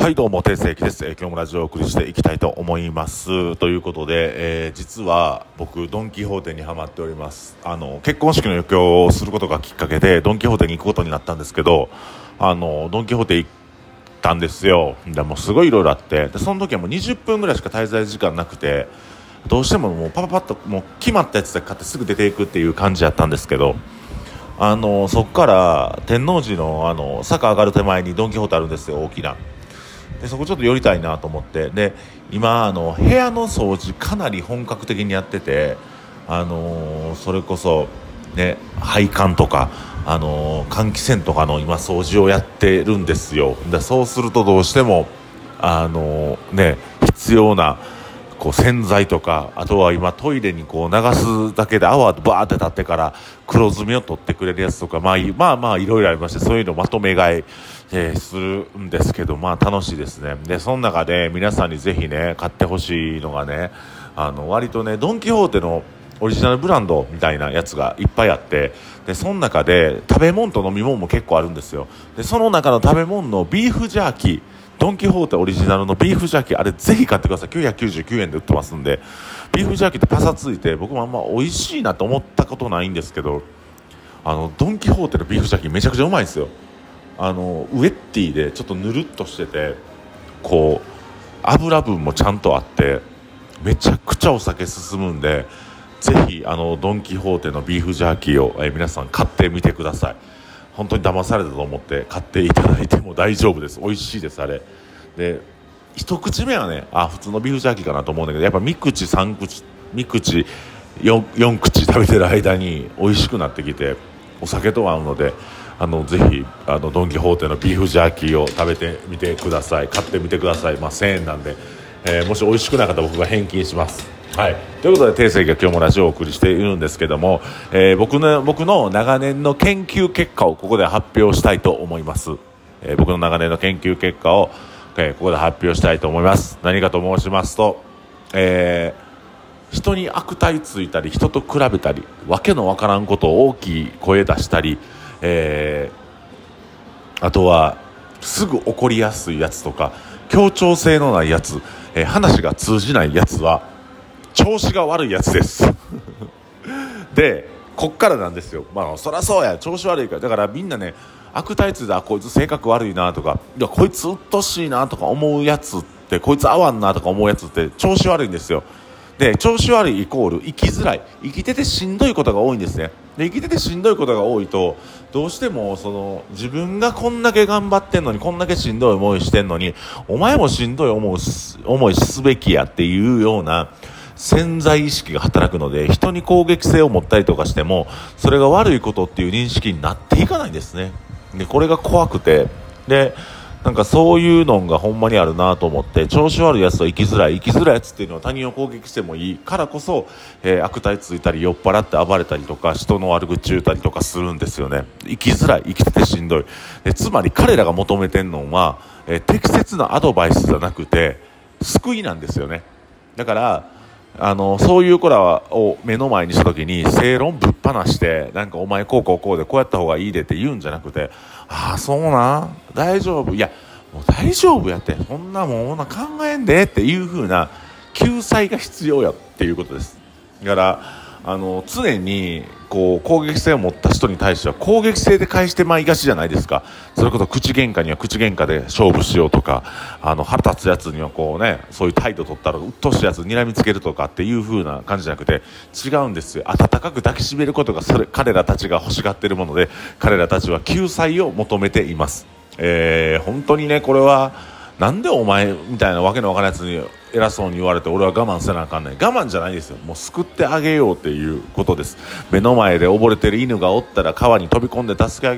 はいどうも、定世紀です。今日もラジオをお送りしていきたいと思います。ということで、実は僕ドンキホーテにハマっております。結婚式の余興をすることがきっかけでドンキホーテに行くことになったんですけど、ドンキホーテ行ったんですよ。でもすごいいろいろあって、でその時はもう20分ぐらいしか滞在時間なくて、どうしてももうパッともう決まったやつで買ってすぐ出ていくっていう感じやったんですけど、そこから天王寺の坂上がる手前にドンキホーテあるんですよ、大きな。でそこちょっと寄りたいなと思って、で今部屋の掃除かなり本格的にやってて、それこそ、ね、配管とか、換気扇とかの今掃除をやってるんですよ。でそうするとどうしても、必要なこう洗剤とか、あとは今トイレにこう流すだけで泡バーって立ってから黒ずみを取ってくれるやつとか、まあいろいろありまして、そういうのをまとめ買い、するんですけど、楽しいですね。でその中で皆さんにぜひね買ってほしいのがね、割とねドンキホーテのオリジナルブランドみたいなやつがいっぱいあって、でその中で食べ物と飲み物も結構あるんですよ。でその中の食べ物のビーフジャーキー、ドンキホーテオリジナルのビーフジャーキー、あれぜひ買ってください。999円で売ってますんで。ビーフジャーキーってパサついて、僕もあんま美味しいなと思ったことないんですけど、ドンキホーテのビーフジャーキーめちゃくちゃうまいんですよ。ウエッティでちょっとぬるっとしてて、こう油分もちゃんとあって、めちゃくちゃお酒進むんで、ぜひドンキホーテのビーフジャーキーを、皆さん買ってみてください。本当に騙されたと思って買っていただいても大丈夫です。美味しいです、あれで。一口目はね、普通のビーフジャーキーかなと思うんだけど、やっぱ3口、4口食べてる間に美味しくなってきて、お酒と合うので、ぜひドンキホーテのビーフジャーキーを食べてみてください。買ってみてください。1000円なんで、もし美味しくなかったら僕が返金します。はい、ということで定世紀が今日もラジオをお送りしているんですけども、僕の長年の研究結果をここで発表したいと思います。僕の長年の研究結果を、ここで発表したいと思います。何かと申しますと、人に悪態ついたり、人と比べたり、わけのわからんことを大きい声出したり、あとはすぐ怒りやすいやつとか、協調性のないやつ、話が通じないやつは調子が悪いやつですで、こっからなんですよ。そらそうや、調子悪いから。だからみんなね、悪態ついて、こいつ性格悪いなとか、いやこいつうっとしいなとか思うやつって、こいつ合わんなとか思うやつって調子悪いんですよ。で調子悪いイコール生きづらい、生きててしんどいことが多いんですね。で生きててしんどいことが多いと、どうしても自分がこんだけ頑張ってんのに、こんだけしんどい思いしてんのに、お前もしんどい思いすべきやっていうような潜在意識が働くので、人に攻撃性を持ったりとかしてもそれが悪いことっていう認識になっていかないんですね。でこれが怖くて、でなんかそういうのがほんまにあるなと思って、調子悪いやつと生きづらいやつっていうのは他人を攻撃してもいいからこそ、悪態ついたり、酔っ払って暴れたりとか、人の悪口言ったりとかするんですよね。生きづらい、生きててしんどい。つまり彼らが求めてんのは、適切なアドバイスじゃなくて救いなんですよね。だからそういう子らを目の前にした時に正論ぶっ放して、なんかお前こうでこうやった方がいいでって言うんじゃなくて、そうなん大丈夫、いやもう大丈夫やって、そんなもん考えんでっていう風な救済が必要やっていうことです。だから常にこう攻撃性を持った人に対しては攻撃性で返してまいがちじゃないですか。それこそ口喧嘩には口喧嘩で勝負しようとか、腹立つやつにはこうね、そういう態度取ったらうっとうしいやつに睨みつけるとかっていう風な感じじゃなくて、違うんですよ。温かく抱きしめることが彼らたちが欲しがっているもので、彼らたちは救済を求めています。本当にね、これはなんでお前みたいなわけのわからないやつに偉そうに言われて俺は我慢せなあかんねん。我慢じゃないですよ。もう救ってあげようっていうことです。目の前で溺れてる犬がおったら川に飛び込んで助けてあ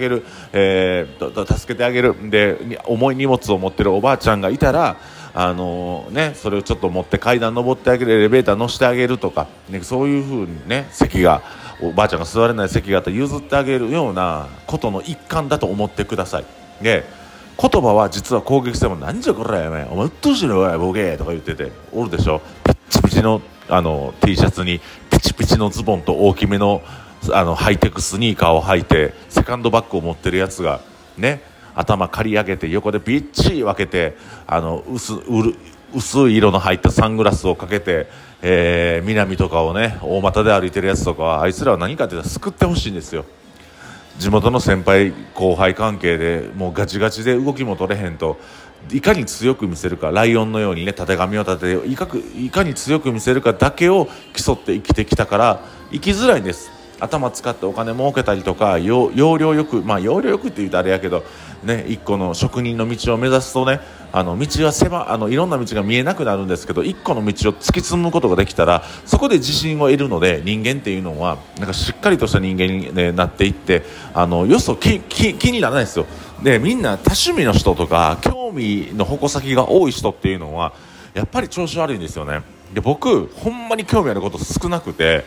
げる。で重い荷物を持ってるおばあちゃんがいたらそれをちょっと持って階段登ってあげる、エレベーター乗してあげるとか、そういう風にね、おばあちゃんが座れない席があったら譲ってあげるようなことの一環だと思ってください。で言葉は実は攻撃しても、なんじゃこれやめん、お前うっとうしいのやボケーとか言ってておるでしょ。ピッチピチのT シャツにピチピチのズボンと大きめのハイテクスニーカーを履いてセカンドバッグを持ってるやつがね、頭刈り上げて横でびっちり分けて薄い色の入ったサングラスをかけて、南とかをね大股で歩いてるやつとかはあいつらは何かって救ってほしいんですよ。地元の先輩後輩関係でもうガチガチで動きも取れへんといかに強く見せるか、ライオンのようにねたてがみを立てていかに強く見せるかだけを競って生きてきたから生きづらいんです。頭使ってお金儲けたりとか要領よくって言うとあれやけどね、一個の職人の道を目指すとね道はいろんな道が見えなくなるんですけど、一個の道を突き進むことができたらそこで自信を得るので、人間っていうのはなんかしっかりとした人間に、ね、なっていってよそ気にならないですよ。でみんな多趣味の人とか興味の矛先が多い人っていうのはやっぱり調子悪いんですよね。で僕ほんまに興味あること少なくて、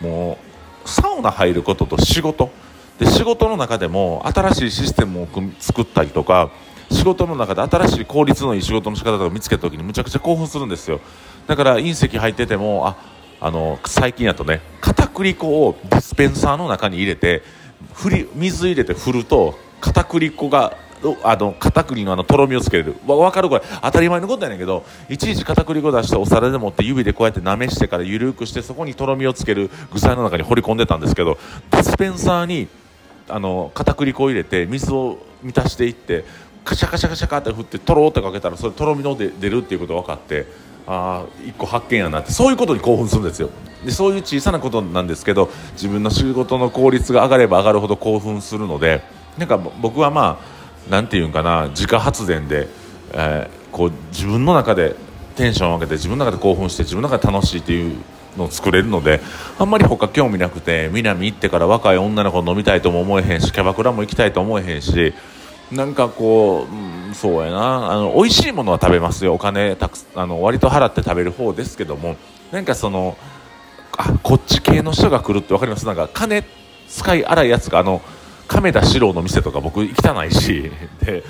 もうサウナ入ることと仕事の中でも新しいシステムを作ったりとか、仕事の中で新しい効率のいい仕事の仕方とか見つけた時にむちゃくちゃ興奮するんですよ。だから隕石入ってても最近だとね片栗粉をディスペンサーの中に入れて水入れて振ると片栗のとろみをつけれる。わかる、これ当たり前のことやねんけど、いちいち片栗粉出してお皿で持って指でこうやってなめしてからゆるくしてそこにとろみをつける具材の中に掘り込んでたんですけど、ディスペンサーに片栗粉を入れて水を満たしていってカシャカシャカシャカって振ってとろーってかけたらそれとろみの出るっていうことが分かって、一個発見やなって、そういうことに興奮するんですよ。でそういう小さなことなんですけど自分の仕事の効率が上がれば上がるほど興奮するので、なんか僕はなんていうんかな、自家発電で、こう自分の中でテンションを上げて自分の中で興奮して自分の中で楽しいっていうのを作れるので、あんまり他興味なくて南行ってから若い女の子飲みたいとも思えへんしキャバクラも行きたいと思えへんし、なんかこう、そうやな美味しいものは食べますよ。お金割と払って食べる方ですけども、なんかこっち系の人が来るってわかります。なんか金使い荒いやつが亀田四郎の店とか僕汚いしで、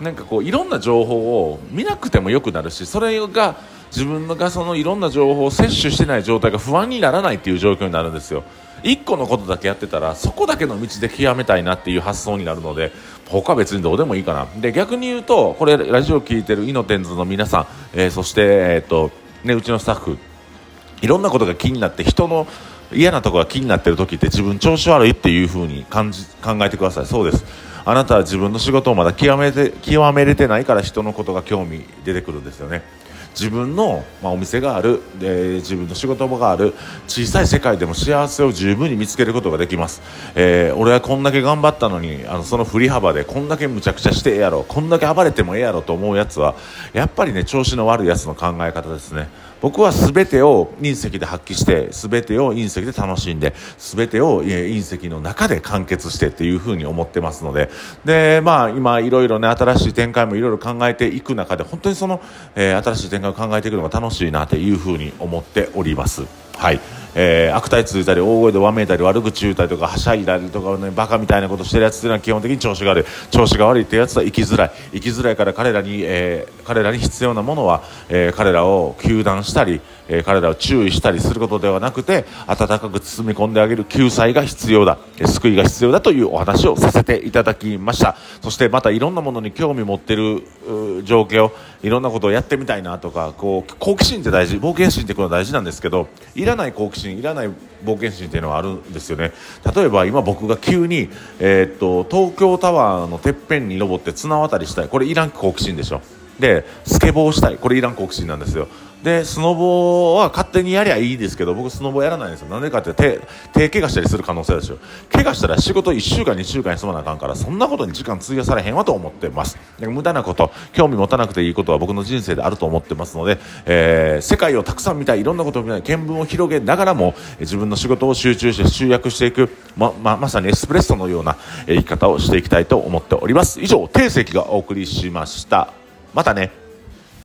なんかこういろんな情報を見なくてもよくなるし、それが自分がいろんな情報を摂取してない状態が不安にならないっていう状況になるんですよ。一個のことだけやってたらそこだけの道で極めたいなっていう発想になるので、他は別にどうでもいいかな。で逆に言うとこれラジオ聞いてるイノテンズの皆さん、そして、うちのスタッフいろんなことが気になって人の嫌なところが気になってる時って自分調子悪いっていう風に考えてください。そうです、あなたは自分の仕事をまだ極めれてないから人のことが興味出てくるんですよね。自分の、お店がある、自分の仕事場がある小さい世界でも幸せを十分に見つけることができます。俺はこんだけ頑張ったのにその振り幅でこんだけむちゃくちゃしてえやろ、こんだけ暴れてもええやろと思うやつはやっぱりね調子の悪いやつの考え方ですね。僕は全てを隕石で発揮して、全てを隕石で楽しんで、全てを隕石の中で完結してっていう風に思ってますので、今いろいろね新しい展開もいろいろ考えていく中で本当に新しい展開を考えていくのが楽しいなっていう風に思っております。はい、悪態ついたり大声でわめいたり悪口言うたりとかはしゃいだりとか、ね、バカみたいなことしてるやつっていうのは基本的に調子が悪いっていうやつは生きづらいから彼らに必要なものは、彼らを糾弾したり、彼らを注意したりすることではなくて温かく包み込んであげる救済が必要だ、救いが必要だというお話をさせていただきました。そしてまたいろんなものに興味持ってる情景をいろんなことをやってみたいなとか、こう好奇心って大事、冒険心ってことは大事なんですけど、いらない好奇心いらない冒険心っていうのはあるんですよね。例えば今僕が急に、東京タワーのてっぺんに登って綱渡りしたい、これいらん好奇心でしょ。でスケボーしたい、これいらん好奇心なんですよ。でスノボは勝手にやりゃいいですけど僕スノボやらないんですよ。なんでかって手怪我したりする可能性ですよ。怪我したら仕事1週間2週間休まなあかんから、そんなことに時間費やされへんわと思ってます。で無駄なこと興味持たなくていいことは僕の人生であると思ってますので、世界をたくさん見たい、いろんなことを見たい、見聞を広げながらも自分の仕事を集中して集約していく、まさにエスプレッソのような生き方をしていきたいと思っております。以上定石がお送りしました。またね。